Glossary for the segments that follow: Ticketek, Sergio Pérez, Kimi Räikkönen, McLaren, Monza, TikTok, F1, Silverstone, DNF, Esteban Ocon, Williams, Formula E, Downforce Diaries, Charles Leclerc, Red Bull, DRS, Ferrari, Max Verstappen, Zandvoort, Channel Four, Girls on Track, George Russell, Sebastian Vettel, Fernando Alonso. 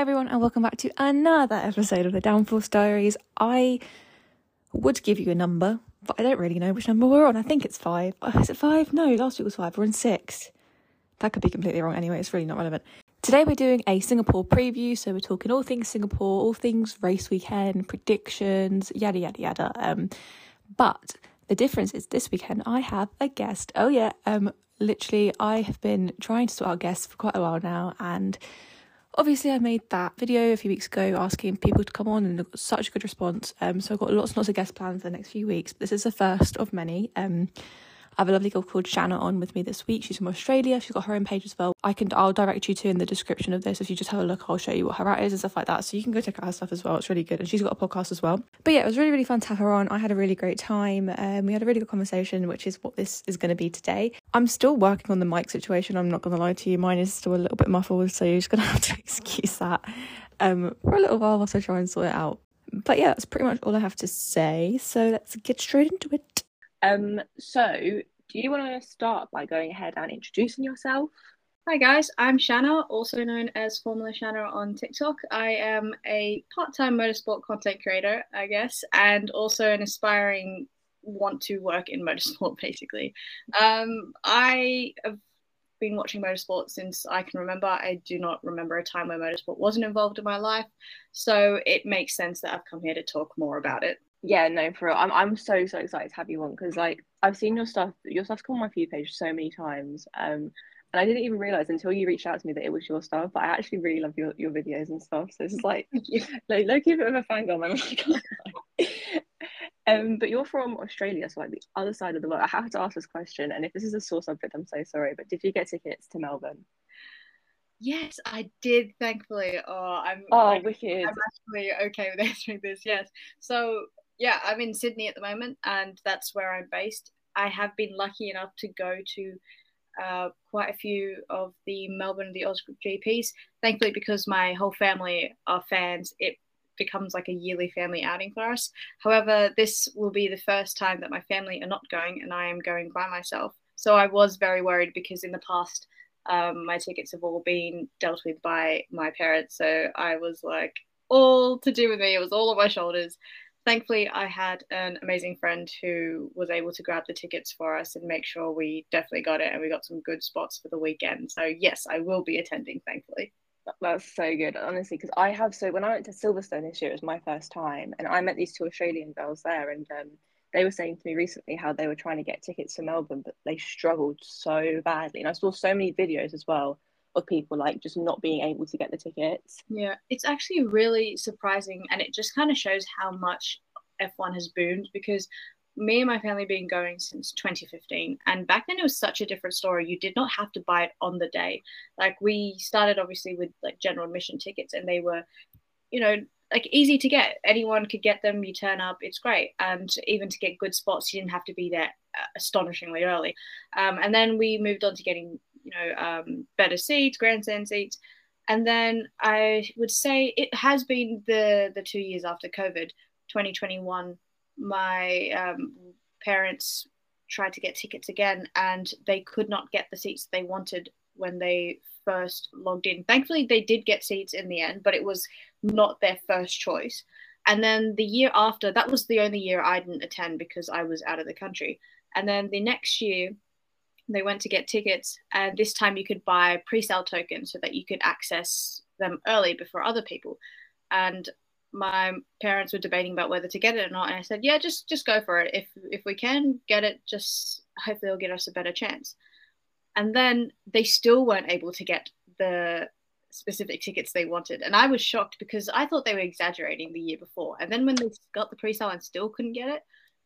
Hi everyone, and welcome back to another episode of the Downforce Diaries. I would give you a number, but I don't really know which number we're on. I think it's 5. Oh, is it 5? No, last week was 5. We're on 6. That could be completely wrong anyway. It's really not relevant. Today we're doing a Singapore preview, so we're talking all things Singapore, all things race weekend, predictions, yada yada yada. But the difference is this weekend I have a guest. Oh yeah, literally I have been trying to sort out guests for quite a while now, and obviously I made that video a few weeks ago asking people to come on, and I got such a good response. So I've got lots and lots of guest plans for the next few weeks. This is the first of many. I have a lovely girl called Shanna on with me this week. She's from Australia. She's got her own page as well. I'll direct you to in the description of this. If you just have a look, I'll show you what her at is and stuff like that. So you can go check out her stuff as well. It's really good. And she's got a podcast as well. But yeah, it was really, really fun to have her on. I had a really great time. We had a really good conversation, which is what this is going to be today. I'm still working on the mic situation. I'm not going to lie to you. Mine is still a little bit muffled, so you're just going to have to excuse that for a little while whilst I try and sort it out. But yeah, that's pretty much all I have to say. So let's get straight into it. So do you want to start by going ahead and introducing yourself? Hi guys, I'm Shanna, also known as Formula Shanna on TikTok. I am a part-time motorsport content creator, I guess, and also an aspiring want to work in motorsport, basically. I have been watching motorsport since I can remember. I do not remember a time where motorsport wasn't involved in my life, so it makes sense that I've come here to talk more about it. Yeah, no, for real. I'm so excited to have you on, because like I've seen your stuff. Your stuff's come on my feed page so many times, and I didn't even realize until you reached out to me that it was your stuff. But I actually really love your videos and stuff. So it's like, low key a bit of a fangirl, man. But you're from Australia, so like the other side of the world. I have to ask this question, and if this is a sore subject, I'm so sorry. But did you get tickets to Melbourne? Yes, I did, thankfully. Wicked! I'm actually okay with answering this. Yes, so. Yeah, I'm in Sydney at the moment, and that's where I'm based. I have been lucky enough to go to quite a few of the Melbourne and the Osgood GPs. Thankfully, because my whole family are fans, it becomes like a yearly family outing for us. However, this will be the first time that my family are not going, and I am going by myself. So I was very worried, because in the past, my tickets have all been dealt with by my parents. So I was like, all to do with me. It was all on my shoulders. Thankfully, I had an amazing friend who was able to grab the tickets for us and make sure we definitely got it, and we got some good spots for the weekend. So yes, I will be attending, thankfully. That's so good, honestly, because when I went to Silverstone this year, it was my first time, and I met these two Australian girls there, and they were saying to me recently how they were trying to get tickets to Melbourne, but they struggled so badly. And I saw so many videos as well of people like just not being able to get the tickets. Yeah, it's actually really surprising, and it just kind of shows how much F1 has boomed, because me and my family have been going since 2015, and back then it was such a different story. You did not have to buy it on the day. Like, we started obviously with like general admission tickets, and they were, you know, like easy to get. Anyone could get them. You turn up, it's great. And even to get good spots, you didn't have to be there astonishingly early. And then we moved on to getting better seats, grandstand seats. And then I would say it has been the 2 years after COVID, 2021, my parents tried to get tickets again, and they could not get the seats they wanted when they first logged in. Thankfully, they did get seats in the end, but it was not their first choice. And then the year after, that was the only year I didn't attend because I was out of the country. And then the next year, they went to get tickets, and this time you could buy pre-sale tokens so that you could access them early before other people. And my parents were debating about whether to get it or not, and I said, yeah, just go for it. If we can get it, just hopefully it'll get us a better chance. And then they still weren't able to get the specific tickets they wanted, and I was shocked because I thought they were exaggerating the year before. And then when they got the pre-sale and still couldn't get it,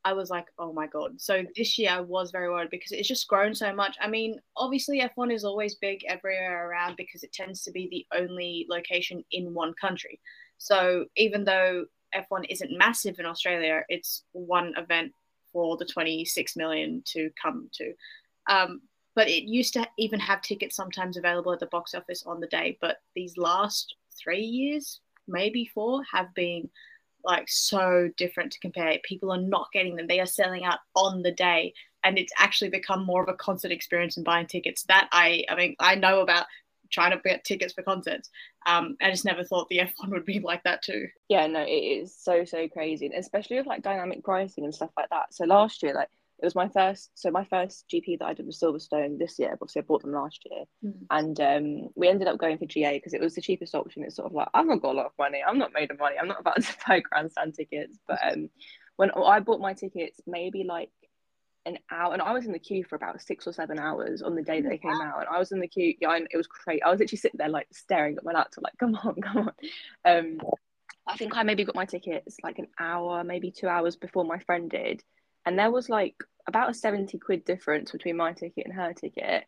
I was like, oh my God. So this year I was very worried because it's just grown so much. I mean, obviously F1 is always big everywhere around because it tends to be the only location in one country. So even though F1 isn't massive in Australia, it's one event for the 26 million to come to. But it used to even have tickets sometimes available at the box office on the day. But these last 3 years, maybe 4, have been like so different to compare. People are not getting them. They are selling out on the day, and it's actually become more of a concert experience than buying tickets. That I mean, I know about trying to get tickets for concerts. I just never thought the F1 would be like that too. Yeah, no, it is so crazy, and especially with like dynamic pricing and stuff like that. So last year, like, it was my first GP that I did was Silverstone this year, but obviously I bought them last year. And we ended up going for GA because it was the cheapest option. It's sort of like, I've not got a lot of money, I'm not made of money, I'm not about to buy grandstand tickets. But when I bought my tickets, maybe like an hour, and I was in the queue for about 6 or 7 hours on the day that they came out, and I was in the queue, yeah, and it was crazy. I was literally sitting there like staring at my laptop like, come on. I think I maybe got my tickets like an hour, maybe 2 hours before my friend did, and there was like about a 70 quid difference between my ticket and her ticket,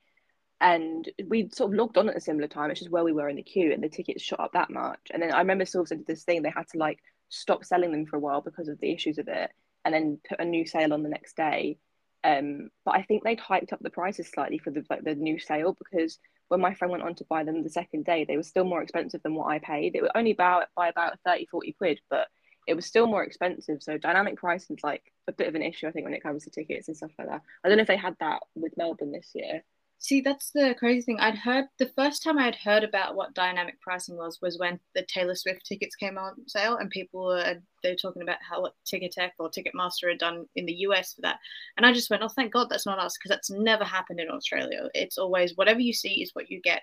and we sort of logged on at a similar time. It's just where we were in the queue, and the tickets shot up that much. And then I remember Silverstone did this thing, they had to like stop selling them for a while because of the issues of it, and then put a new sale on the next day. But I think they'd hiked up the prices slightly for the new sale, because when my friend went on to buy them the second day, they were still more expensive than what I paid. It was only by about 30-40 quid, but it was still more expensive. So dynamic pricing is like a bit of an issue, I think, when it comes to tickets and stuff like that. I don't know if they had that with Melbourne this year. See, that's the crazy thing. The first time I had heard about what dynamic pricing was when the Taylor Swift tickets came on sale, and they were talking about what Ticketek or Ticketmaster had done in the US for that. And I just went, oh, thank God that's not us, because that's never happened in Australia. It's always whatever you see is what you get.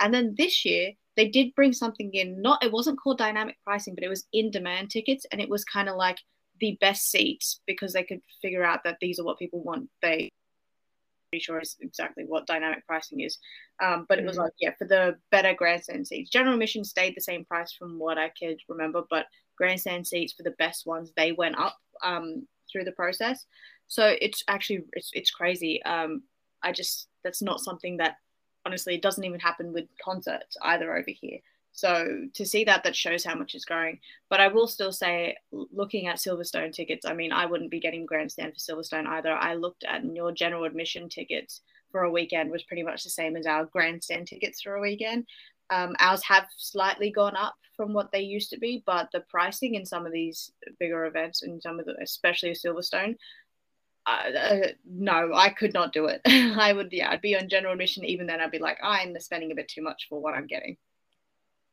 And then this year, they did bring something in. It wasn't called dynamic pricing, but it was in-demand tickets, and it was kind of like the best seats, because they could figure out that these are what people want. They pretty sure is exactly what dynamic pricing is, but it was like, yeah, for the better grandstand seats. General admission stayed the same price from what I could remember, but grandstand seats for the best ones, they went up through the process. So it's actually it's crazy. That's not something that, honestly, it doesn't even happen with concerts either over here. So to see that shows how much it's growing. But I will still say, looking at Silverstone tickets, I mean, I wouldn't be getting grandstand for Silverstone either. I looked at your general admission tickets for a weekend was pretty much the same as our grandstand tickets for a weekend. Ours have slightly gone up from what they used to be, but the pricing in some of these bigger events, and especially Silverstone, no, I could not do it. I'd be on general admission. Even then, I'd be like, I'm spending a bit too much for what I'm getting.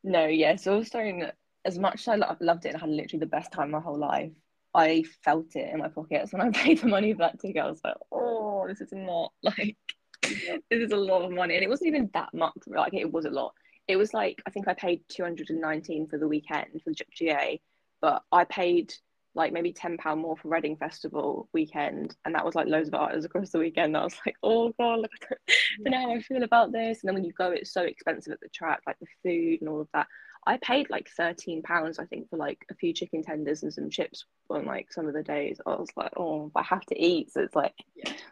No, yeah, Silverstone, as much as I loved it and had literally the best time of my whole life, I felt it in my pockets. When I paid the money for that ticket, I was like, oh, this is not, like, this is a lot of money. And it wasn't even that much, like, it was a lot. It was like, I think I paid $219 for the weekend for the GA, but I paid, like, maybe £10 more for Reading Festival weekend, and that was, like, loads of artists across the weekend. I was like, oh, God, look, I don't know how I feel about this. And then when you go, it's so expensive at the track, like, the food and all of that. I paid, like, £13, I think, for, like, a few chicken tenders and some chips on, like, some of the days. I was like, oh, but I have to eat, so it's like,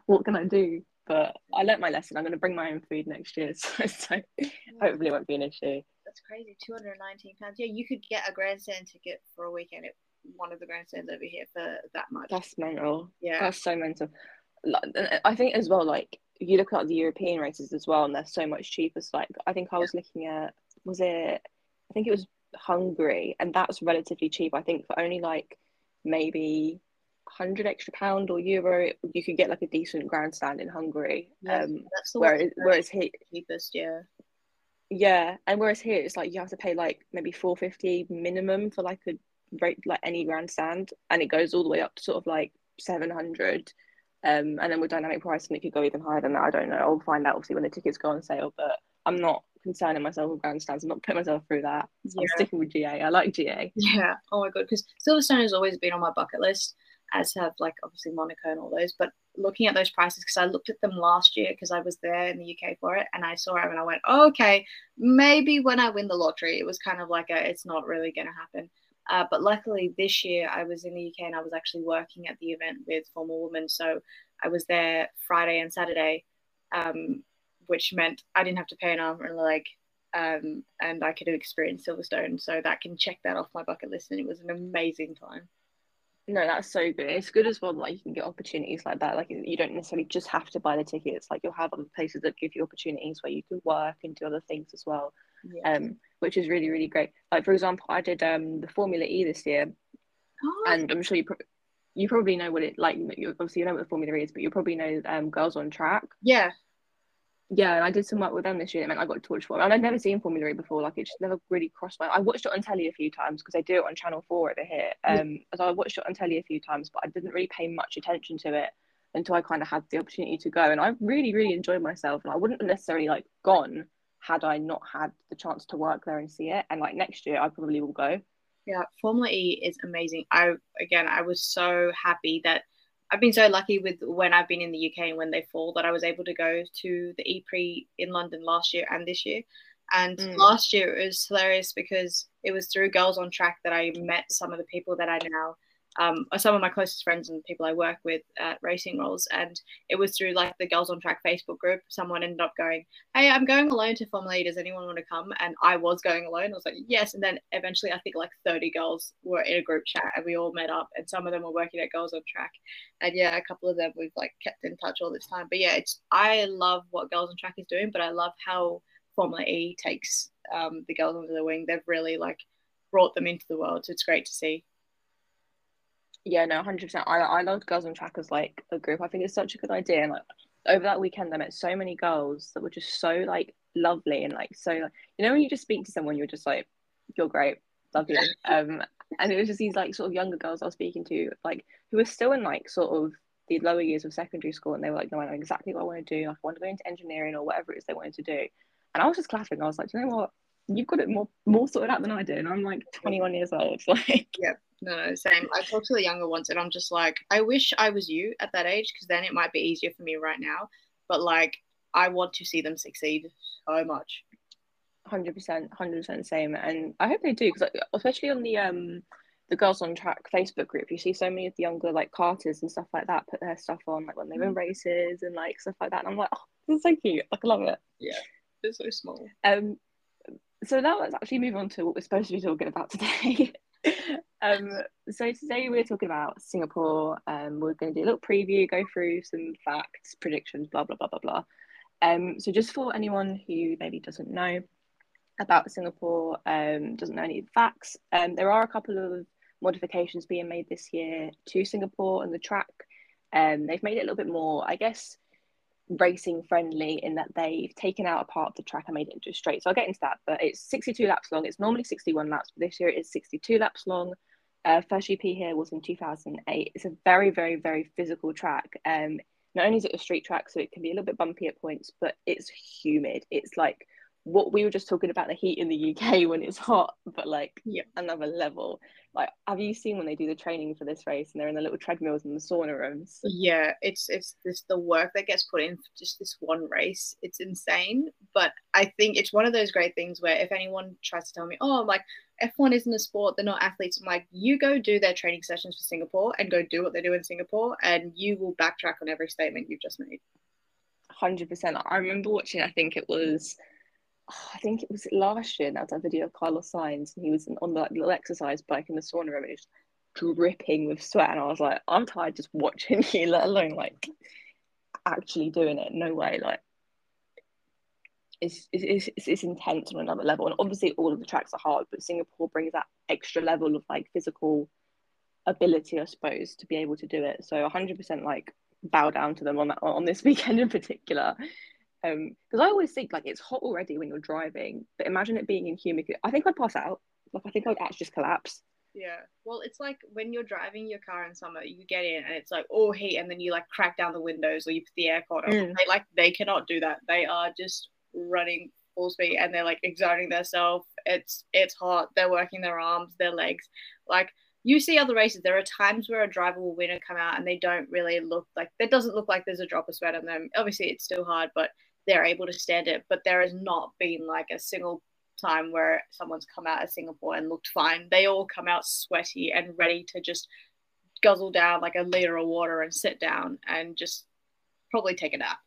what can I do? But I learnt my lesson. I'm going to bring my own food next year, so hopefully it won't be an issue. That's crazy, £219. Yeah, you could get a grandstand ticket for a weekend at one of the grandstands over here for that much. That's mental. Yeah, that's so mental. I think as well, like, you look at the European races as well, and they're so much cheaper. So, like, I think I was looking at, I think it was Hungary, and that's relatively cheap. I think for only like maybe £100 extra or euro, you could get like a decent grandstand in Hungary. Yes, that's the whereas here, cheapest. Yeah, and whereas here it's like you have to pay like maybe $4.50 minimum for like a rate, like any grandstand, and it goes all the way up to sort of like 700, and then with dynamic pricing it could go even higher than that. I don't know, I'll find out obviously when the tickets go on sale, but I'm not concerning myself with grandstands. I'm not putting myself through that. I'm sticking with GA. I like GA. Yeah, oh my god, because Silverstone has always been on my bucket list, as have like obviously Monaco and all those. But looking at those prices, because I looked at them last year because I was there in the UK for it, and I saw it and I went, oh, okay, maybe when I win the lottery. It was kind of like it's not really going to happen. But luckily this year I was in the UK and I was actually working at the event with Formal Woman. So I was there Friday and Saturday, which meant I didn't have to pay an arm or a leg, and I could experience Silverstone. So that can check that off my bucket list, and it was an amazing time. No, that's so good. It's good as well, like, you can get opportunities like that. Like, you don't necessarily just have to buy the tickets. Like, you'll have other places that give you opportunities where you can work and do other things as well. Yeah. Which is really, really great. Like, for example, I did the Formula E this year. Oh. And I'm sure you probably know what it, like, obviously you know what the Formula E is, but you probably know Girls on Track. Yeah. Yeah, and I did some work with them this year. It meant I got to watch Formula. And I'd never seen Formula E before. Like, it just never really crossed my... I watched it on telly a few times because they do it on Channel 4 over here. So I watched it on telly a few times, but I didn't really pay much attention to it until I kind of had the opportunity to go. And I really, really enjoyed myself. And I wouldn't have necessarily, like, gone had I not had the chance to work there and see it. And, like, next year, I probably will go. Yeah, Formula E is amazing. I was so happy that I've been so lucky with when I've been in the UK and when they fall that I was able to go to the E-Prix in London last year and this year. And last year it was hilarious because it was through Girls on Track that I met some of the people that I now are some of my closest friends and people I work with at Racing Rolls. And it was through like the Girls on Track Facebook group. Someone ended up going, "Hey, I'm going alone to Formula E. Does anyone want to come?" And I was going alone. I was like, yes. And then eventually I think like 30 girls were in a group chat and we all met up, and some of them were working at Girls on Track. And yeah, a couple of them we've like kept in touch all this time. But yeah, I love what Girls on Track is doing, but I love how Formula E takes the girls under the wing. They've really like brought them into the world. So it's great to see. Yeah, no, 100%. I loved Girls on Track as, like, a group. I think it's such a good idea. And, like, over that weekend, I met so many girls that were just so, like, lovely and, like, so, like, you know, when you just speak to someone, you're just like, you're great, love you. And it was just these, like, sort of younger girls I was speaking to, like, who were still in, like, sort of the lower years of secondary school. And they were like, no, I know exactly what I want to do. Like, I want to go into engineering or whatever it is they wanted to do. And I was just clapping. I was like, you know what? You've got it more sorted out than I do. And I'm, like, 21 years old. Like, yeah. No, same. I talked to the younger ones and I'm just like, I wish I was you at that age because then it might be easier for me right now. But, like, I want to see them succeed so much. 100% same. And I hope they do because, like, especially on the Girls on Track Facebook group, you see so many of the younger, like, carters and stuff like that put their stuff on, like, when they're in races and, like, stuff like that. And I'm like, oh, this is so cute. Like, I love it. Yeah, they're so small. So now let's actually move on to what we're supposed to be talking about today. So today we're talking about Singapore. We're going to do a little preview, go through some facts, predictions, blah, blah, blah, blah, blah. So just for anyone who maybe doesn't know about Singapore, doesn't know any facts, there are a couple of modifications being made this year to Singapore and the track. They've made it a little bit more, I guess, racing friendly in that they've taken out a part of the track and made it into straight. So I'll get into that, but it's 62 laps long. It's normally 61 laps, but this year it is 62 laps long. First GP here was in 2008. It's a very, very, very physical track. Not only is it a street track, so it can be a little bit bumpy at points, but it's humid. It's like what we were just talking about, the heat in the UK when it's hot, but like another level. Like, have you seen when they do the training for this race and they're in the little treadmills in the sauna rooms? Yeah, it's this, the work that gets put in for just this one race. It's insane. But I think it's one of those great things where if anyone tries to tell me, oh, like F1 isn't a sport, they're not athletes, I'm like, you go do their training sessions for Singapore and go do what they do in Singapore and you will backtrack on every statement you've just made. 100%. I remember watching, I think it was last year, and that was a video of Carlos Sainz, and he was on the like, little exercise bike in the sauna room, and he was dripping with sweat, and I was like, I'm tired just watching you, let alone, like, actually doing it. No way, like, it's intense on another level, and obviously all of the tracks are hard, but Singapore brings that extra level of, like, physical ability, I suppose, to be able to do it, so 100%, like, bow down to them on this weekend in particular. Because I always think, like, it's hot already when you're driving, but imagine it being in humid. I think I'd pass out. Like, I think I'd actually just collapse. Yeah. Well, it's like when you're driving your car in summer, you get in and it's like, oh, heat, and then you, like, crack down the windows or you put the aircon on. They cannot do that. They are just running full speed and they're, like, exerting themselves. It's hot. They're working their arms, their legs. Like, you see other races, there are times where a driver will win and come out and they don't really look like, there doesn't look like there's a drop of sweat on them. Obviously, it's still hard, but they're able to stand it, but there has not been like a single time where someone's come out of Singapore and looked fine. They all come out sweaty and ready to just guzzle down like a litre of water and sit down and just probably take a nap.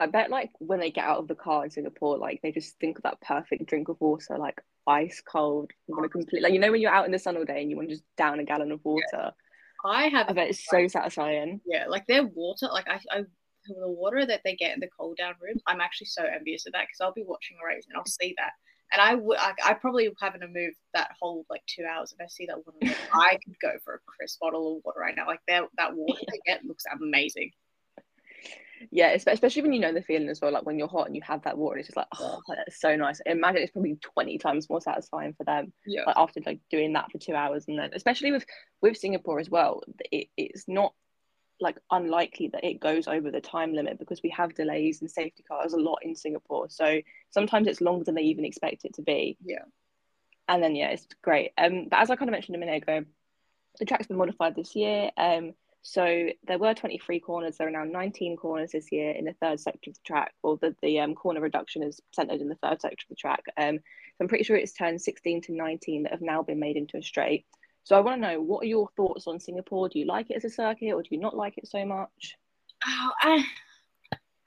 I bet like when they get out of the car in Singapore, like they just think of that perfect drink of water, like ice cold. You want to complete, like, you know, when you're out in the sun all day and you want to just down a gallon of water. Yeah. I bet it's so satisfying. Yeah, like their water, like the water that they get in the cold down room, I'm actually so envious of that because I'll be watching a race and I'll see that and I probably haven't moved that whole like 2 hours if I see that water. I could go for a crisp bottle of water right now. Like that water they get looks amazing. Yeah, especially when you know the feeling as well, like when you're hot and you have that water, it's just like, oh, that's so nice. I imagine it's probably 20 times more satisfying for them, yeah, like after like doing that for 2 hours. And then especially with Singapore as well, it's not like unlikely that it goes over the time limit because we have delays and safety cars a lot in Singapore. So sometimes it's longer than they even expect it to be. Yeah. And then, yeah, it's great. But as I kind of mentioned a minute ago, the track's been modified this year. So there were 23 corners. There are now 19 corners this year in the third sector of the track, or the corner reduction is centered in the third sector of the track. So I'm pretty sure it's turned 16 to 19 that have now been made into a straight. So I want to know, what are your thoughts on Singapore? Do you like it as a circuit, or do you not like it so much? Oh,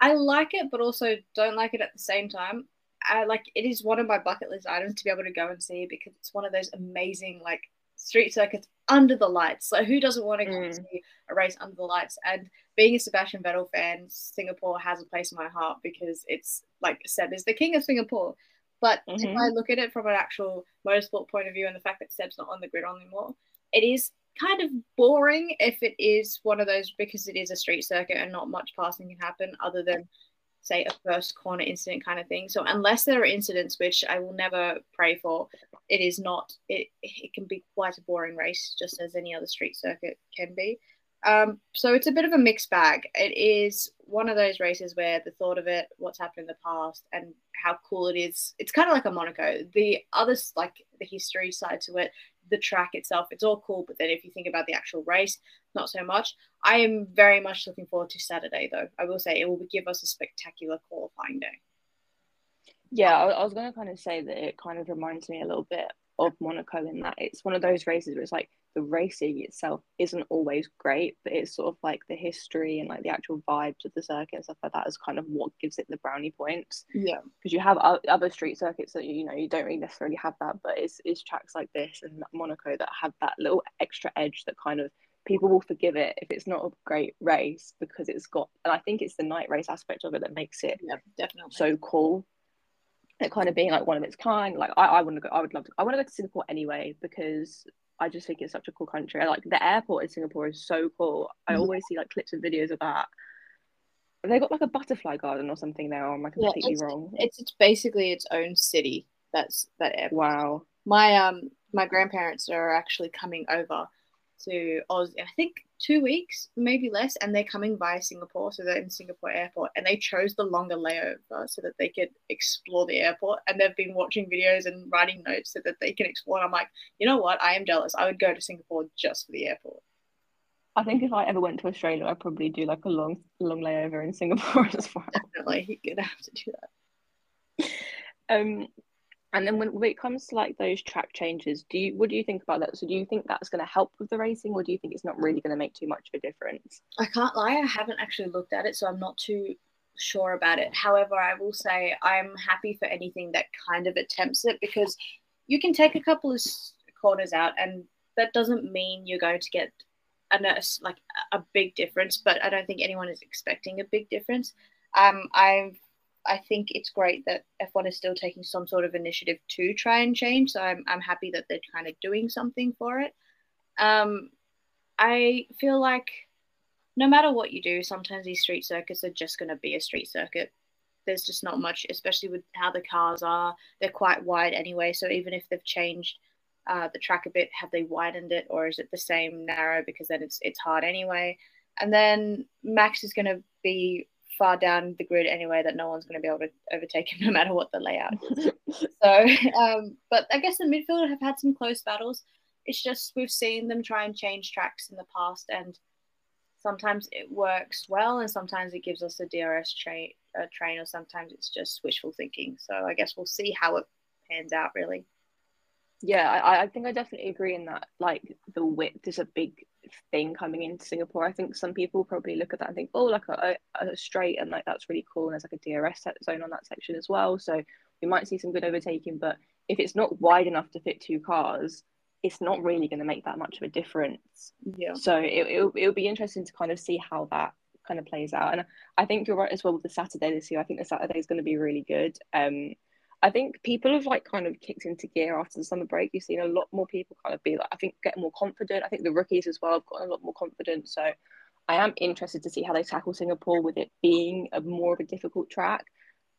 I like it, but also don't like it at the same time. It is one of my bucket list items to be able to go and see, because it's one of those amazing street circuits under the lights. So who doesn't want to go and see a race under the lights? And being a Sebastian Vettel fan, Singapore has a place in my heart, because it's Seb is the king of Singapore. But if I look at it from an actual motorsport point of view, and the fact that Seb's not on the grid anymore, it is kind of boring if it is one of those, because it is a street circuit and not much passing can happen other than, say, a first corner incident kind of thing. So unless there are incidents, which I will never pray for, it can be quite a boring race, just as any other street circuit can be. So it's a bit of a mixed bag. It is one of those races where the thought of it, what's happened in the past and how cool it is, it's kind of like a Monaco. The others, the history side to it, the track itself, it's all cool. But then if you think about the actual race, not so much. I am very much looking forward to Saturday, though. I will say it will give us a spectacular qualifying day. Yeah, I was going to kind of say that it kind of reminds me a little bit of Monaco, in that it's one of those races where it's the racing itself isn't always great, but it's sort of the history and the actual vibes of the circuit and stuff like that is kind of what gives it the brownie points. Yeah, because you have other street circuits that you don't really necessarily have that, but it's tracks like this and Monaco that have that little extra edge that kind of people will forgive it if it's not a great race, because it's got, and I think it's the night race aspect of it that makes it so cool. It kind of being one of its kind. I want to go to Singapore anyway, because I just think it's such a cool country. I the airport in Singapore is so cool. I always see clips and videos of that. They got a butterfly garden or something there. Or am I completely wrong? It's basically its own city. That's that airport. Wow. My grandparents are actually coming over to Oz, I think 2 weeks, maybe less, and they're coming via Singapore, so they're in Singapore airport, and they chose the longer layover so that they could explore the airport, and they've been watching videos and writing notes so that they can explore, and I'm like, you know what, I am jealous. I would go to Singapore just for the airport. I think if I ever went to Australia, I'd probably do a long layover in Singapore as well. Definitely, you're gonna have to do that. And then when it comes to those track changes, what do you think about that? So do you think that's going to help with the racing, or do you think it's not really going to make too much of a difference? I can't lie, I haven't actually looked at it, so I'm not too sure about it. However, I will say I'm happy for anything that kind of attempts it, because you can take a couple of corners out and that doesn't mean you're going to get a big difference, but I don't think anyone is expecting a big difference. I think it's great that F1 is still taking some sort of initiative to try and change. So I'm happy that they're kind of doing something for it. I feel like no matter what you do, sometimes these street circuits are just going to be a street circuit. There's just not much, especially with how the cars are. They're quite wide anyway. So even if they've changed the track a bit, have they widened it, or is it the same narrow? Because then it's hard anyway. And then Max is going to be far down the grid anyway that no one's going to be able to overtake him no matter what the layout is. But I guess the midfield have had some close battles. It's just we've seen them try and change tracks in the past, and sometimes it works well and sometimes it gives us a DRS train, or sometimes it's just wishful thinking. So I guess we'll see how it pans out, really. Yeah, I think I definitely agree in that. The width is a big thing coming into Singapore. I think some people probably look at that and think, oh, a straight, and that's really cool, and there's a DRS zone on that section as well, so we might see some good overtaking. But if it's not wide enough to fit two cars, it's not really going to make that much of a difference. Yeah. So it'll be interesting to kind of see how that kind of plays out. And I think you're right as well with the Saturday this year. I think the Saturday is going to be really good. I think people have kind of kicked into gear after the summer break. You've seen a lot more people kind of be I think get more confident. I think the rookies as well have gotten a lot more confident. So I am interested to see how they tackle Singapore with it being a more of a difficult track.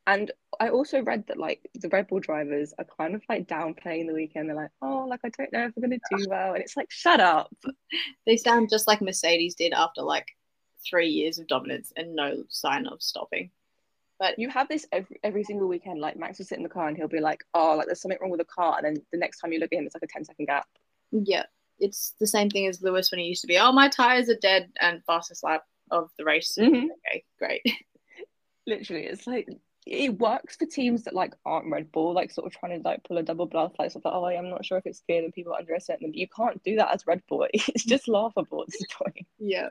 And I also read that, like, the Red Bull drivers are kind of, like, downplaying the weekend. They're like, oh, like, I don't know if we're going to do well. And it's like, shut up. They sound just like Mercedes did after, like, 3 years of dominance and no sign of stopping. But you have this every single weekend. Like, Max will sit in the car and he'll be like, oh, like, there's something wrong with the car. And then the next time you look at him, it's like a 10-second gap. Yeah. It's the same thing as Lewis when he used to be, oh, my tyres are dead and fastest lap of the race. Mm-hmm. Okay, great. Literally, it's like... It works for teams that, like, aren't Red Bull, like, sort of trying to, like, pull a double bluff, like, sort of, oh, I'm not sure if it's fair and people underestimate them. But you can't do that as Red Bull. It's just laughable at this point. Yeah.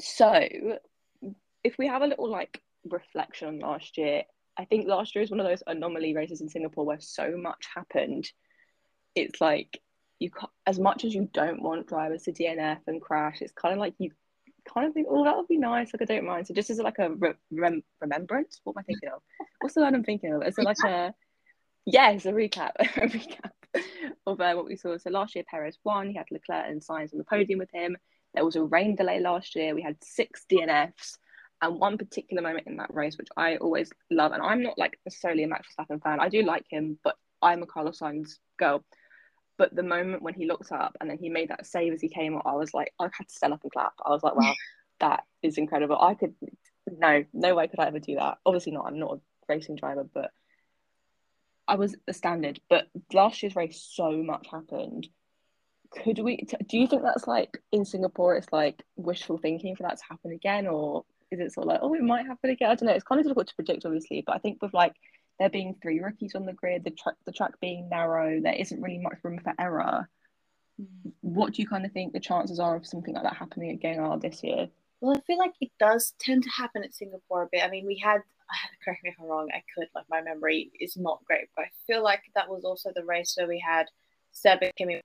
So, if we have a little, like, reflection on last year, I think last year is one of those anomaly races in Singapore where so much happened. It's like, you can't, as much as you don't want drivers to DNF and crash, it's kind of like you kind of think, oh, that would be nice, like, I don't mind. So just as like a remembrance, what am I thinking of? What's the word I'm thinking of? It's like a, yes, a recap of what we saw. So last year Perez won, he had Leclerc and Sainz on the podium with him. There was a rain delay last year, we had 6 DNFs, and one particular moment in that race which I always love, and I'm not, like, necessarily a Max Verstappen fan, I do like him, but I'm a Carlos Sainz girl. But the moment when he looked up and then he made that save as he came, I was like, I had to stand up and clap. I was like, wow, that is incredible. I could, no way could I ever do that. Obviously not, I'm not a racing driver, but I was astounded. But last year's race, so much happened. Could we, do you think that's, like, in Singapore, it's like wishful thinking for that to happen again? Or is it sort of like, oh, it might happen again? I don't know. It's kind of difficult to predict, obviously, but I think with, like, there being 3 rookies on the grid, the track being narrow, there isn't really much room for error. What do you kind of think the chances are of something like that happening again are this year? Well, I feel like it does tend to happen at Singapore a bit. I mean, we had, correct me if I'm wrong, I could, like, my memory is not great, but I feel like that was also the race where we had Seb and Kimi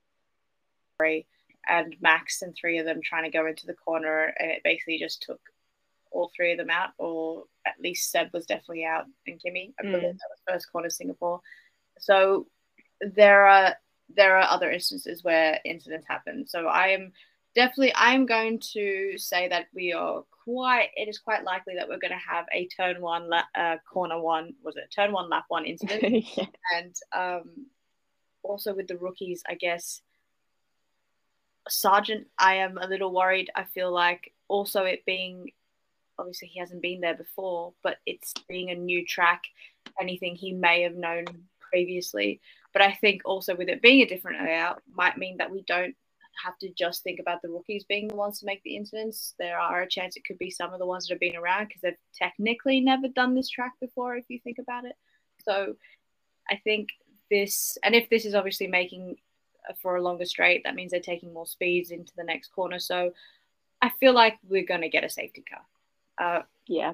and Max and 3 of them trying to go into the corner, and it basically just took all 3 of them out, or at least Seb was definitely out and Kimi. I believe that was first corner Singapore. So there are other instances where incidents happen. So I am going to say that it is quite likely that we're going to have a turn one lap one incident. Yeah. And also with the rookies, I guess, Sargent, I am a little worried. I feel like also it being, obviously he hasn't been there before, but it's being a new track, anything he may have known previously. But I think also with it being a different layout might mean that we don't have to just think about the rookies being the ones to make the incidents. There are a chance it could be some of the ones that have been around because they've technically never done this track before, if you think about it. So I think this, and if this is obviously making for a longer straight, that means they're taking more speeds into the next corner. So I feel like we're going to get a safety car. Yeah,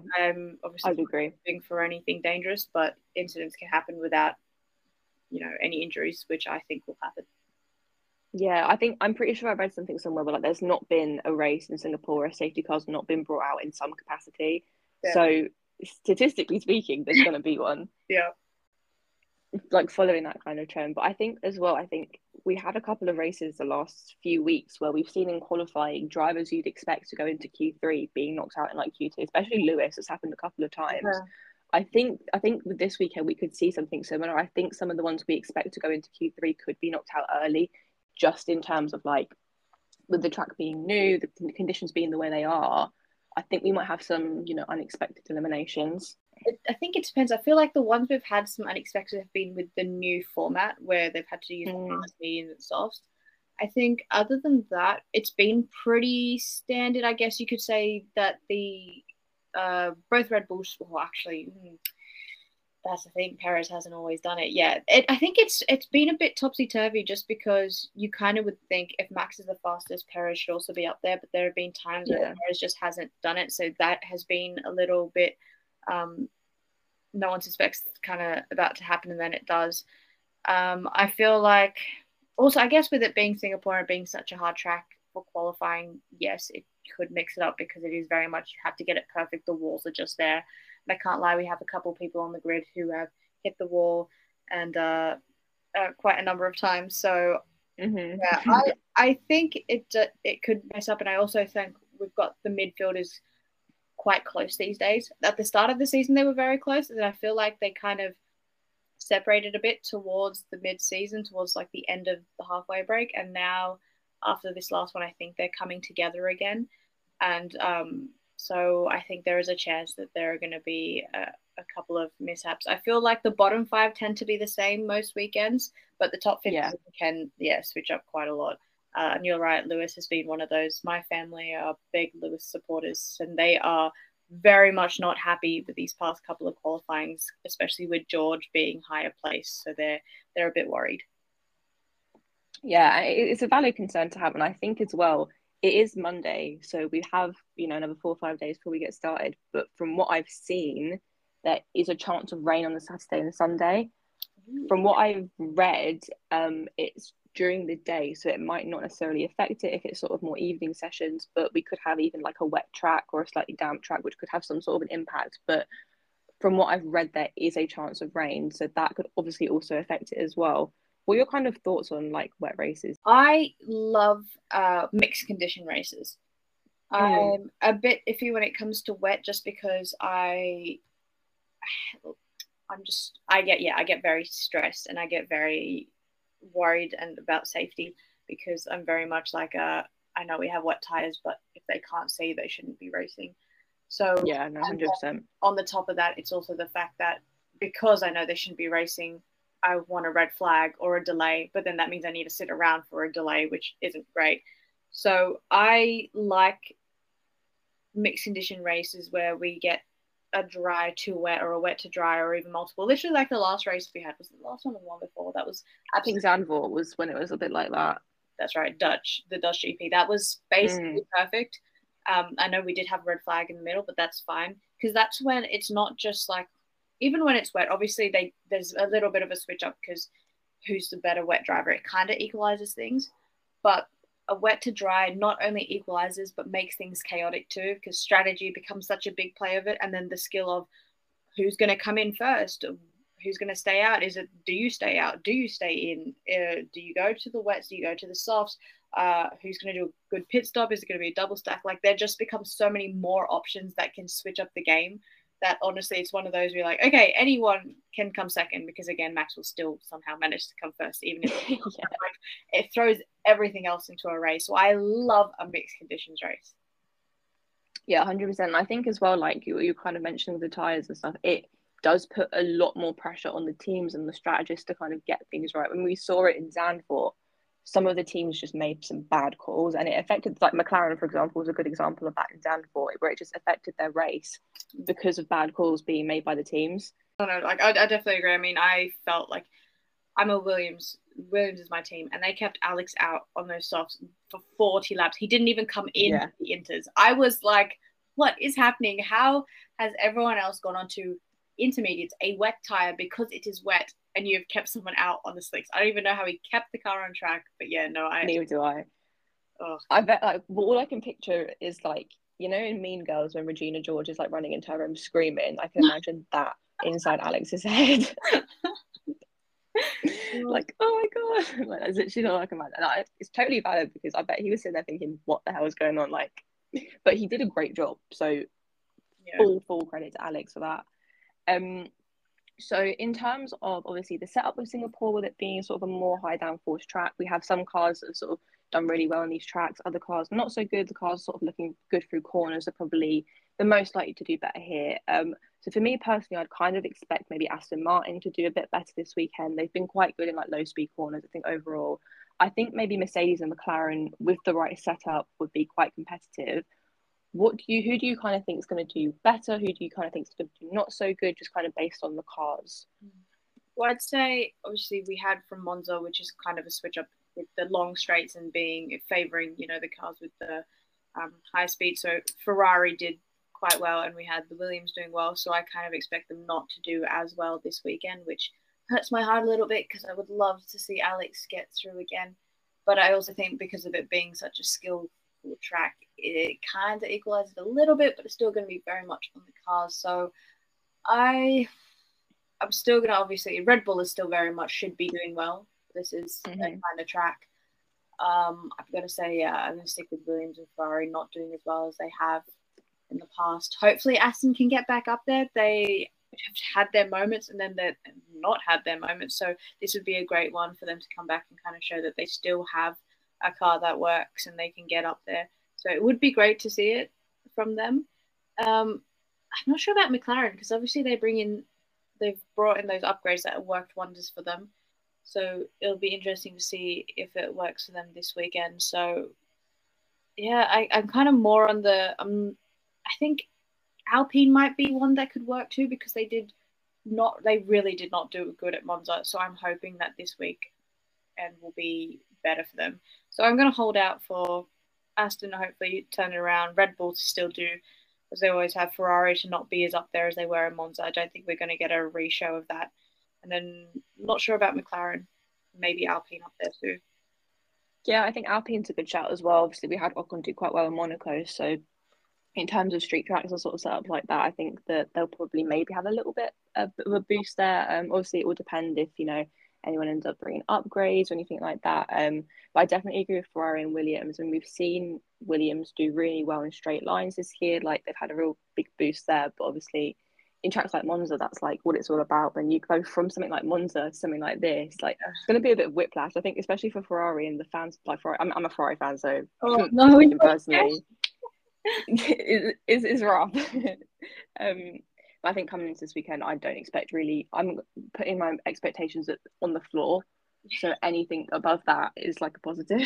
obviously I'd agree. For anything dangerous, but incidents can happen without, any injuries, which I think will happen. Yeah, I think, I'm pretty sure I read something somewhere, but, like, there's not been a race in Singapore where safety cars not been brought out in some capacity. Yeah. So statistically speaking, there's going to be one. Yeah. Like, following that kind of trend. But I think as well, we had a couple of races the last few weeks where we've seen in qualifying drivers you'd expect to go into Q3 being knocked out in, like, Q2, especially Lewis. It's happened a couple of times. Yeah. I think with this weekend we could see something similar. I think some of the ones we expect to go into Q3 could be knocked out early, just in terms of, like, with the track being new, the conditions being the way they are. I think we might have some, unexpected eliminations. I think it depends. I feel like the ones we've had some unexpected have been with the new format where they've had to use hard mediums and softs. I think other than that, it's been pretty standard. I guess you could say that the both Red Bulls, well, actually, that's the thing. Perez hasn't always done it yet. I think it's been a bit topsy-turvy just because you kind of would think if Max is the fastest, Perez should also be up there. But there have been times where Perez just hasn't done it. So that has been a little bit... no one suspects it's kind of about to happen, and then it does. I feel like also, I guess, with it being Singapore and being such a hard track for qualifying, yes, it could mix it up because it is very much, you have to get it perfect. The walls are just there. And I can't lie, we have a couple people on the grid who have hit the wall and quite a number of times. So Mm-hmm. Yeah, I think it could mess up, and I also think we've got the midfielders quite close these days. At the start of the season, they were very close, and I feel like they kind of separated a bit towards the mid-season, towards like the end of the halfway break, and now after this last one, I think they're coming together again, and so I think there is a chance that there are going to be a couple of mishaps. I feel like the bottom five tend to be the same most weekends, but the top 50 can switch up quite a lot. And you're right, Lewis has been one of those. My family are big Lewis supporters, and they are very much not happy with these past couple of qualifyings, especially with George being higher placed. So they're a bit worried. Yeah, it's a valid concern to have. And I think as well, it is Monday, so we have, another 4 or 5 days before we get started. But from what I've seen, there is a chance of rain on the Saturday and the Sunday. From what I've read, it's during the day, so it might not necessarily affect it if it's sort of more evening sessions, but we could have even like a wet track or a slightly damp track, which could have some sort of an impact. But from what I've read, there is a chance of rain, so that could obviously also affect it as well. What are your kind of thoughts on like wet races? I love mixed condition races. I'm a bit iffy when it comes to wet, just because I get very stressed, and I get very worried and about safety, because I'm very much like I know we have wet tires, but if they can't see, they shouldn't be racing. So yeah, 100%. On the top of that, it's also the fact that because I know they shouldn't be racing, I want a red flag or a delay, but then that means I need to sit around for a delay, which isn't great. So I like mixed condition races where we get a dry to wet or a wet to dry or even multiple. Literally like the last race we had was the last one, the one before. That was I think Zandvoort was when it was a bit like that. That's right, the Dutch GP. That was basically perfect. I know we did have a red flag in the middle, but that's fine, because that's when it's not just like, even when it's wet, obviously there's a little bit of a switch up because who's the better wet driver? It kind of equalizes things, but a wet to dry not only equalizes but makes things chaotic too, because strategy becomes such a big play of it, and then the skill of who's going to come in first, who's going to stay out. Is it, do you stay out? Do you stay in? Do you go to the wets? Do you go to the softs? Who's going to do a good pit stop? Is it going to be a double stack? Like, there just becomes so many more options that can switch up the game. That honestly, it's one of those where you're like, okay, anyone can come second, because again, Max will still somehow manage to come first, even if it throws everything else into a race. So I love a mixed conditions race. Yeah, 100%. And I think as well, like you kind of mentioned with the tyres and stuff, it does put a lot more pressure on the teams and the strategists to kind of get things right. When we saw it in Zandvoort, some of the teams just made some bad calls, and it affected, like McLaren, for example, was a good example of that in Zandvoort, where it just affected their race because of bad calls being made by the teams. I don't know, like, I definitely agree. I mean, I felt like I'm a Williams. Williams is my team, and they kept Alex out on those softs for 40 laps. He didn't even come in the inters. I was like, what is happening? How has everyone else gone on to intermediates, a wet tyre, because it is wet, and you've kept someone out on the slicks? I don't even know how he kept the car on track, but yeah, no, neither do I. Ugh. I bet, like, all I can picture is, like, in Mean Girls when Regina George is like running into her room screaming, I can imagine that inside Alex's head. Like, oh my god, like, that's literally all I can imagine. And it's totally valid, because I bet he was sitting there thinking, what the hell is going on? Like, but he did a great job, so full credit to Alex for that. So in terms of obviously the setup of Singapore, with it being sort of a more high downforce track, we have some cars that have sort of done really well on these tracks, other cars not so good. The cars sort of looking good through corners are probably the most likely to do better here. So for me personally, I'd kind of expect maybe Aston Martin to do a bit better this weekend. They've been quite good in like low speed corners, I think, overall. I think maybe Mercedes and McLaren with the right setup would be quite competitive. Who do you kind of think is going to do better? Who do you kind of think is going to do not so good, just kind of based on the cars? Well, I'd say, obviously, we had from Monza, which is kind of a switch up with the long straights and favouring, the cars with the high speed. So Ferrari did quite well, and we had the Williams doing well. So I kind of expect them not to do as well this weekend, which hurts my heart a little bit, because I would love to see Alex get through again. But I also think because of it being such a skill track, it kind of equalizes a little bit, but it's still going to be very much on the cars. So I'm still going to, obviously, Red Bull is still very much should be doing well. This is that kind of track. I've got to say, yeah, I'm going to stick with Williams and Ferrari not doing as well as they have in the past. Hopefully Aston can get back up there. They have had their moments and then they've not had their moments. So this would be a great one for them to come back and kind of show that they still have a car that works and they can get up there. So it would be great to see it from them. I'm not sure about McLaren because obviously they've brought in those upgrades that have worked wonders for them. So it'll be interesting to see if it works for them this weekend. So yeah, I'm kind of more on the I think Alpine might be one that could work too because they really did not do good at Monza. So I'm hoping that this week and will be better for them. So I'm going to hold out for Aston to hopefully turn it around. Red Bull to still do as they always have. Ferrari to not be as up there as they were in Monza. I don't think we're going to get a reshow of that. And then not sure about McLaren, maybe Alpine up there too. Yeah, I think Alpine's a good shout as well. Obviously, we had Ocon do quite well in Monaco. So in terms of street tracks or sort of set up like that, I think that they'll probably maybe have a little bit of a boost there. Obviously, it will depend if, you know, anyone ends up bringing upgrades or anything like that. But I definitely agree with Ferrari and Williams. And we've seen Williams do really well in straight lines this year. Like, they've had a real big boost there. But obviously, in tracks like Monza, that's like what it's all about. When you go from something like Monza to something like this, like it's going to be a bit of whiplash, I think, especially for Ferrari and the fans. Like Ferrari, I'm a Ferrari fan, so personally, it's rough. I think coming into this weekend, I don't expect really. I'm putting my expectations on the floor, so anything above that is like a positive.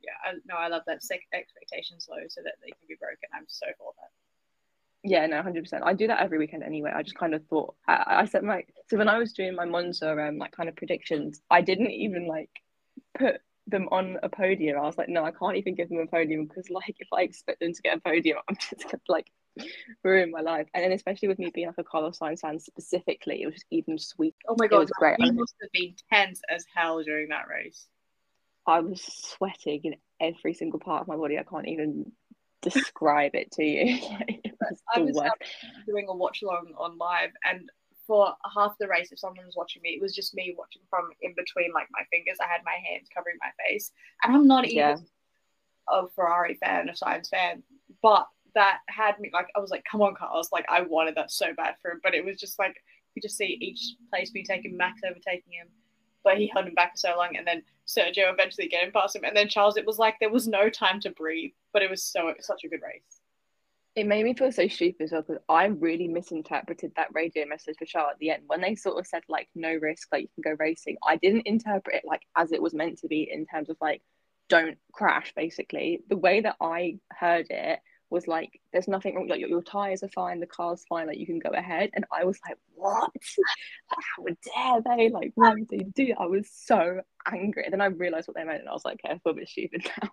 Yeah, I love that. Set expectations low so that they can be broken. I'm so for that. Yeah, no, 100%. I do that every weekend anyway. I just kind of thought I set my so when I was doing my Monza like kind of predictions, I didn't even like put them on a podium. I was like, no, I can't even give them a podium because like if I expect them to get a podium, I'm just gonna like ruin my life. And then especially with me being like a Carlos Sainz fan specifically, it was just even sweeter. Oh my god, it was great. He must have been tense as hell during that race. I was sweating in every single part of my body. I can't even describe it to you. I was doing a watch along on live, and for half the race, if someone was watching me, it was just me watching from in between like my fingers. I had my hands covering my face, and I'm not even a Ferrari fan, a Sainz fan, but that had me like I was like, come on, Carlos! Like I wanted that so bad for him, but it was just like you just see each place being taken, Max overtaking him, but he held him back for so long, and then Sergio eventually getting past him, and then Charles. It was like there was no time to breathe, but it was such a good race. It made me feel so stupid as well because I really misinterpreted that radio message for Charles at the end. When they sort of said, like, no risk, like, you can go racing, I didn't interpret it, like, as it was meant to be in terms of, like, don't crash, basically. The way that I heard it was, like, there's nothing wrong. Like, your tyres are fine, the car's fine, like, you can go ahead. And I was like, what? Like, how dare they? Like, why would they do that? I was so angry. And then I realised what they meant and I was like, okay, I feel a bit stupid now.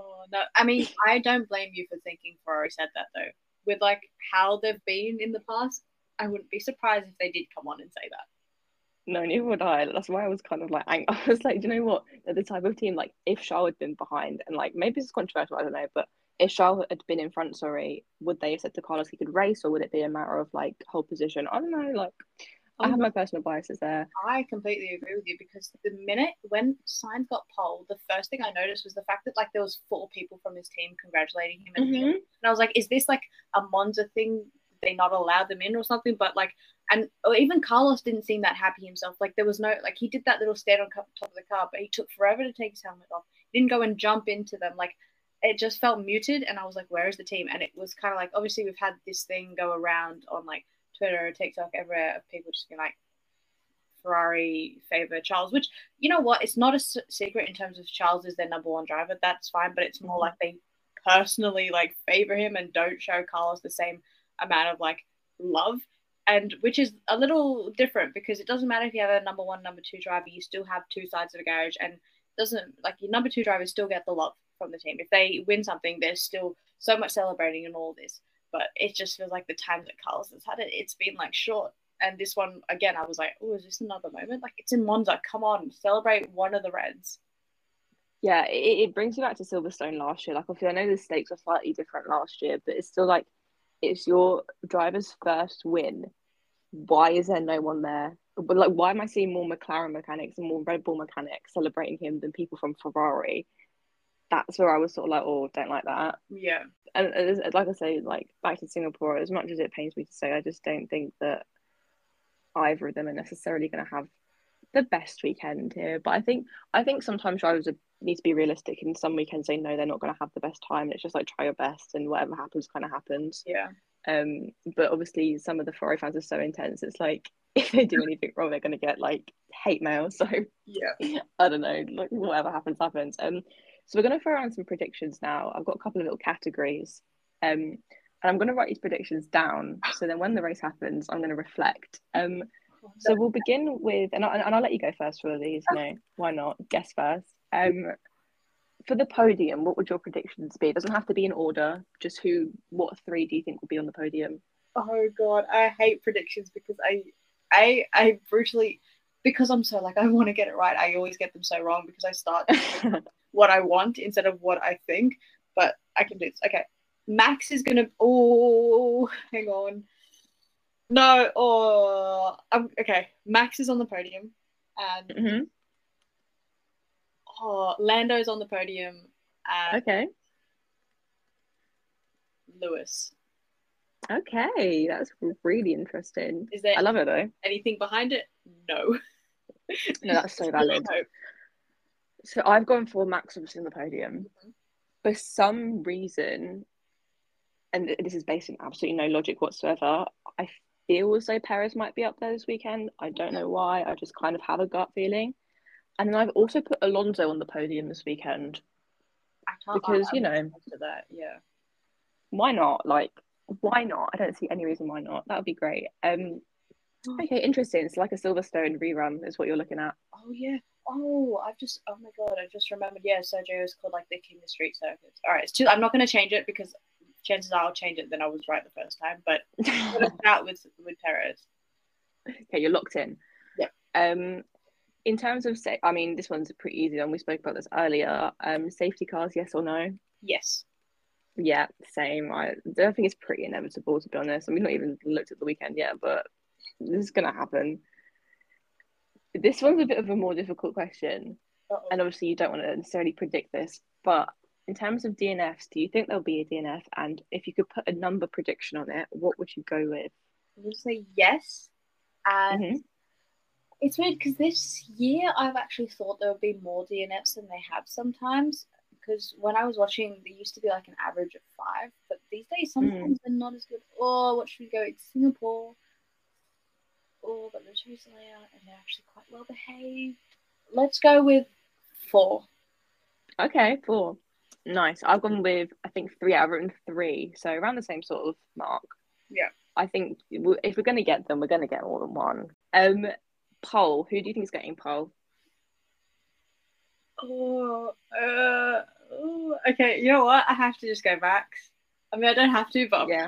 Oh, no, I mean, I don't blame you for thinking Ferrari said that, though. With, like, how they've been in the past, I wouldn't be surprised if they did come on and say that. No, neither would I. That's why I was kind of, like, angry. I was like, do you know what? They're the type of team, like, if Charles had been behind, and, like, maybe it's controversial, I don't know, but if Charles had been in front, would they have said to Carlos he could race, or would it be a matter of, like, whole position? I don't know, like, I have my personal biases there. I completely agree with you because the minute when Sainz got pole, the first thing I noticed was the fact that like there was 4 people from his team congratulating him, and I was like, is this like a Monza thing? They not allow them in or something? But like, and or even Carlos didn't seem that happy himself. Like there was no like he did that little stand on top of the car, but he took forever to take his helmet off. He didn't go and jump into them. Like it just felt muted, and I was like, where is the team? And it was kind of like obviously we've had this thing go around on like Twitter, TikTok, everywhere of people just being like Ferrari favour Charles, which you know what, it's not a secret in terms of Charles is their number one driver. That's fine, but it's more like they personally like favour him and don't show Carlos the same amount of like love, and which is a little different because it doesn't matter if you have a number one, number two driver, you still have two sides of the garage, and doesn't like your number two drivers still get the love from the team if they win something. There's still so much celebrating and all this. But it just feels like the time that Carlos has had it, it's been, like, short. And this one, again, I was like, oh, is this another moment? Like, it's in Monza. Come on, celebrate one of the Reds. Yeah, it brings me back to Silverstone last year. Like, obviously, I know the stakes are slightly different last year, but it's still, like, it's your driver's first win. Why is there no one there like, why am I seeing more McLaren mechanics and more Red Bull mechanics celebrating him than people from Ferrari? That's where I was sort of like, oh, don't like that. Yeah. And like I say, like, back to Singapore, as much as it pains me to say, I just don't think that either of them are necessarily going to have the best weekend here. But I think sometimes drivers need to be realistic, and some weekends they know they're not going to have the best time, and it's just like, try your best, and whatever happens kind of happens. Yeah. But obviously some of the Ferrari fans are so intense, it's like, if they do anything wrong, they're going to get like hate mail. So yeah, I don't know, like, whatever happens. So we're going to throw around some predictions now. I've got a couple of little categories, and I'm going to write these predictions down, so then when the race happens, I'm going to reflect. So we'll begin with, and I'll let you go first for these. No, why not? Guess first. For the podium, what would your predictions be? It doesn't have to be in order, just what three do you think will be on the podium? Oh God, I hate predictions because I brutally, because I'm so like, I want to get it right, I always get them so wrong because I start what I want instead of what I think. But I can do this. Okay. Max is gonna, oh, hang on. No, oh, okay. Max is on the podium, and Lando's on the podium, and Lewis. Okay, that's really interesting. Is there I love it though. Anything behind it? No. No, that's so valid. No. So I've gone for Max obviously on the podium. Mm-hmm. For some reason, and this is based on absolutely no logic whatsoever, I feel as though Perez might be up there this weekend. I don't know why. I just kind of have a gut feeling. And then I've also put Alonso on the podium this weekend. I can't, because, you know, after that, yeah. Why not? Like, why not? I don't see any reason why not. That would be great. Okay, interesting. It's like a Silverstone rerun is what you're looking at. Oh, yeah. Oh, oh my God, I just remembered. Yeah, Sergio is called, like, the King of Street Circuits. All right, I'm not going to change it because chances are I'll change it, then I was right the first time. But that with Perez. Okay, you're locked in. Yeah. In terms of, I mean, this one's a pretty easy one. We spoke about this earlier. Safety cars, yes or no? Yes. Yeah, same. I don't think it's pretty inevitable, to be honest. And we've not even looked at the weekend yet, but this is going to happen. This one's a bit of a more difficult question. Uh-oh. And obviously you don't want to necessarily predict this, but in terms of DNFs, do you think there'll be a DNF? And if you could put a number prediction on it, what would you go with? I'm going to say yes. And it's weird because this year I've actually thought there would be more DNFs than they have sometimes. Because when I was watching, there used to be like an average of 5. But these days, sometimes they're not as good. Oh, what should we go? It's Singapore. Oh, but they're recently out and they're actually quite well behaved. Let's go with 4. Okay, 4. Nice. I've gone with, I think, 3 out of 3. So around the same sort of mark. Yeah. I think if we're going to get them, we're going to get more than one. Pole. Who do you think is getting pole? Okay, you know what? I have to just go Max. I mean, I don't have to, but yeah.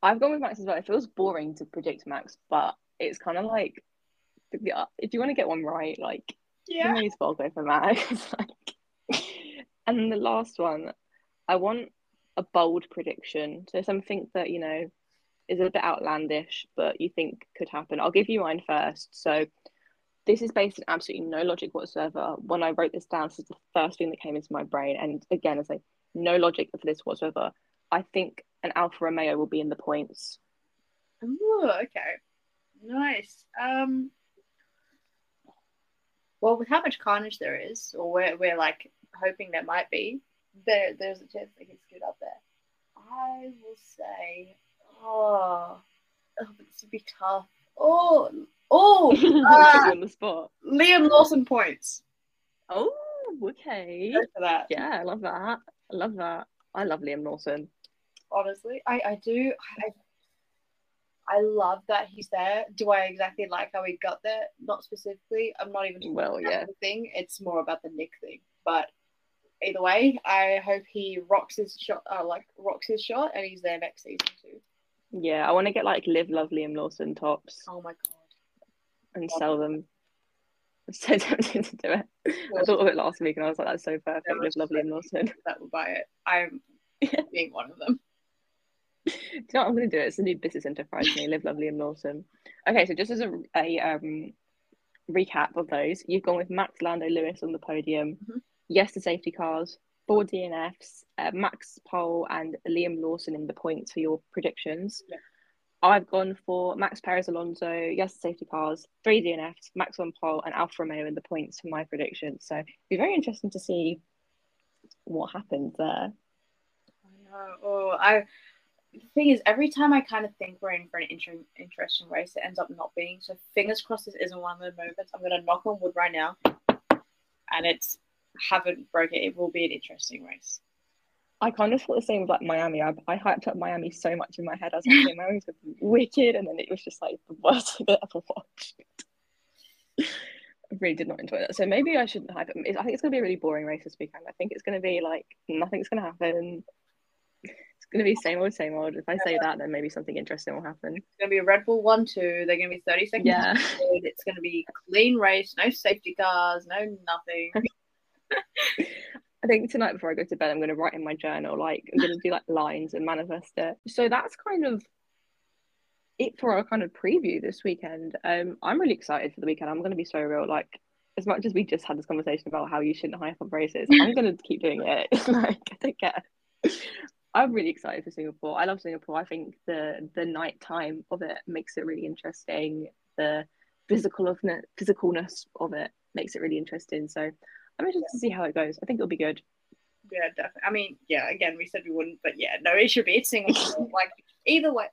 I've gone with Max as well. It feels boring to predict Max, but it's kind of like, if you want to get one right, like, you may as well go for Max. Like... And then the last one, I want a bold prediction. So something that, you know, is a bit outlandish, but you think could happen. I'll give you mine first. So this is based on absolutely no logic whatsoever. When I wrote this down, this is the first thing that came into my brain. And again, it's like, no logic for this whatsoever. I think an Alfa Romeo will be in the points. Ooh, okay. Nice. Well, with how much carnage there is, or we're like hoping there might be, there's a chance they can scoot up there. I will say... Oh, this would be tough. On the spot. Liam Lawson points. Oh, okay. Go for that. Yeah, I love that. I love Liam Lawson. Honestly, I do. I love that he's there. Do I exactly like how he got there? Not specifically. I'm not even the thing. It's more about the Nick thing. But either way, I hope he rocks his shot, and he's there next season too. Yeah, I want to get like Live Love Liam Lawson tops. Oh my God. And sell them. I'm so tempted to do it. I thought of it last week and I was like, that's so perfect. Live Love Liam Lawson. That will buy it. I'm being one of them. Do you know what I'm going to do? It's a new business enterprise for me. Live, love, Liam Lawson. Okay, so just as a recap of those, you've gone with Max, Lando, Lewis on the podium. Mm-hmm. Yes to safety cars, 4 DNFs, Max pole and Liam Lawson in the points for your predictions. Yeah. I've gone for Max, Perez, Alonso, yes to safety cars, 3 DNFs, Max on pole and Alfa Romeo in the points for my predictions. So it'd be very interesting to see what happens there. The thing is, every time I kind of think we're in for an interesting race, it ends up not being. So fingers crossed this isn't one of the moments. I'm going to knock on wood right now. And it's, haven't broke it. It will be an interesting race. I kind of thought the same with like Miami. I hyped up Miami so much in my head. I was like, okay, Miami's going to be wicked. And then it was just like the worst I've ever watched. I really did not enjoy that. So maybe I shouldn't hype it. I think it's going to be a really boring race this weekend. I think it's going to be like, nothing's going to happen. Going to be same old, same old. If I say that, then maybe something interesting will happen. It's going to be a Red Bull 1-2. They're going to be 30 seconds. Yeah. It's going to be a clean race, no safety cars, no nothing. I think tonight before I go to bed, I'm going to write in my journal, like, I'm going to do like lines and manifest it. So that's kind of it for our kind of preview this weekend. I'm really excited for the weekend. I'm going to be so real. Like, as much as we just had this conversation about how you shouldn't hype up races, I'm going to keep doing it. It's like, I don't care. I'm really excited for Singapore. I love Singapore. I think the night time of it makes it really interesting. The physicalness of it makes it really interesting. So I'm interested to see how it goes. I think it'll be good. Yeah, definitely. I mean, yeah, again, we said we wouldn't, but yeah, no, it should be. It's Singapore. Like, either way,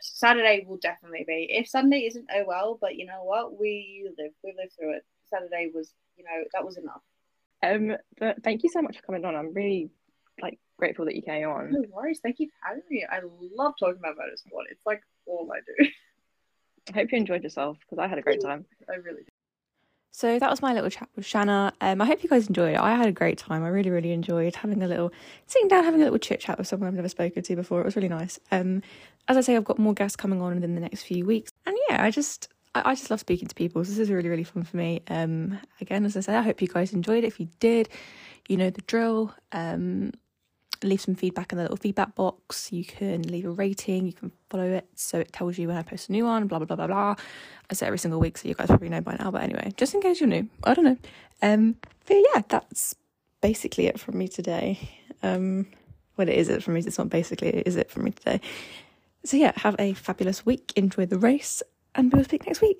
Saturday will definitely be. If Sunday isn't, oh well, but you know what? We live through it. Saturday was, you know, that was enough. But thank you so much for coming on. I'm really, like, grateful that you came on. No worries. Thank you for having me. I love talking about motorsport. It's like all I do. I hope you enjoyed yourself because I had a great time. I really did. So that was my little chat with Shanna. I hope you guys enjoyed it. I had a great time. I really, really enjoyed having a little chit chat with someone I've never spoken to before. It was really nice. As I say, I've got more guests coming on within the next few weeks. And yeah, I just love speaking to people. So this is really, really fun for me. Again, as I say, I hope you guys enjoyed it. If you did, you know the drill. Leave some feedback in the little feedback box. You can leave a rating, you can follow it so it tells you when I post a new one, blah blah blah blah blah. I say every single week, so you guys probably know by now, but anyway, just in case you're new, I don't know. But yeah, that's basically it from me today. So yeah, have a fabulous week, enjoy the race, and we'll speak next week.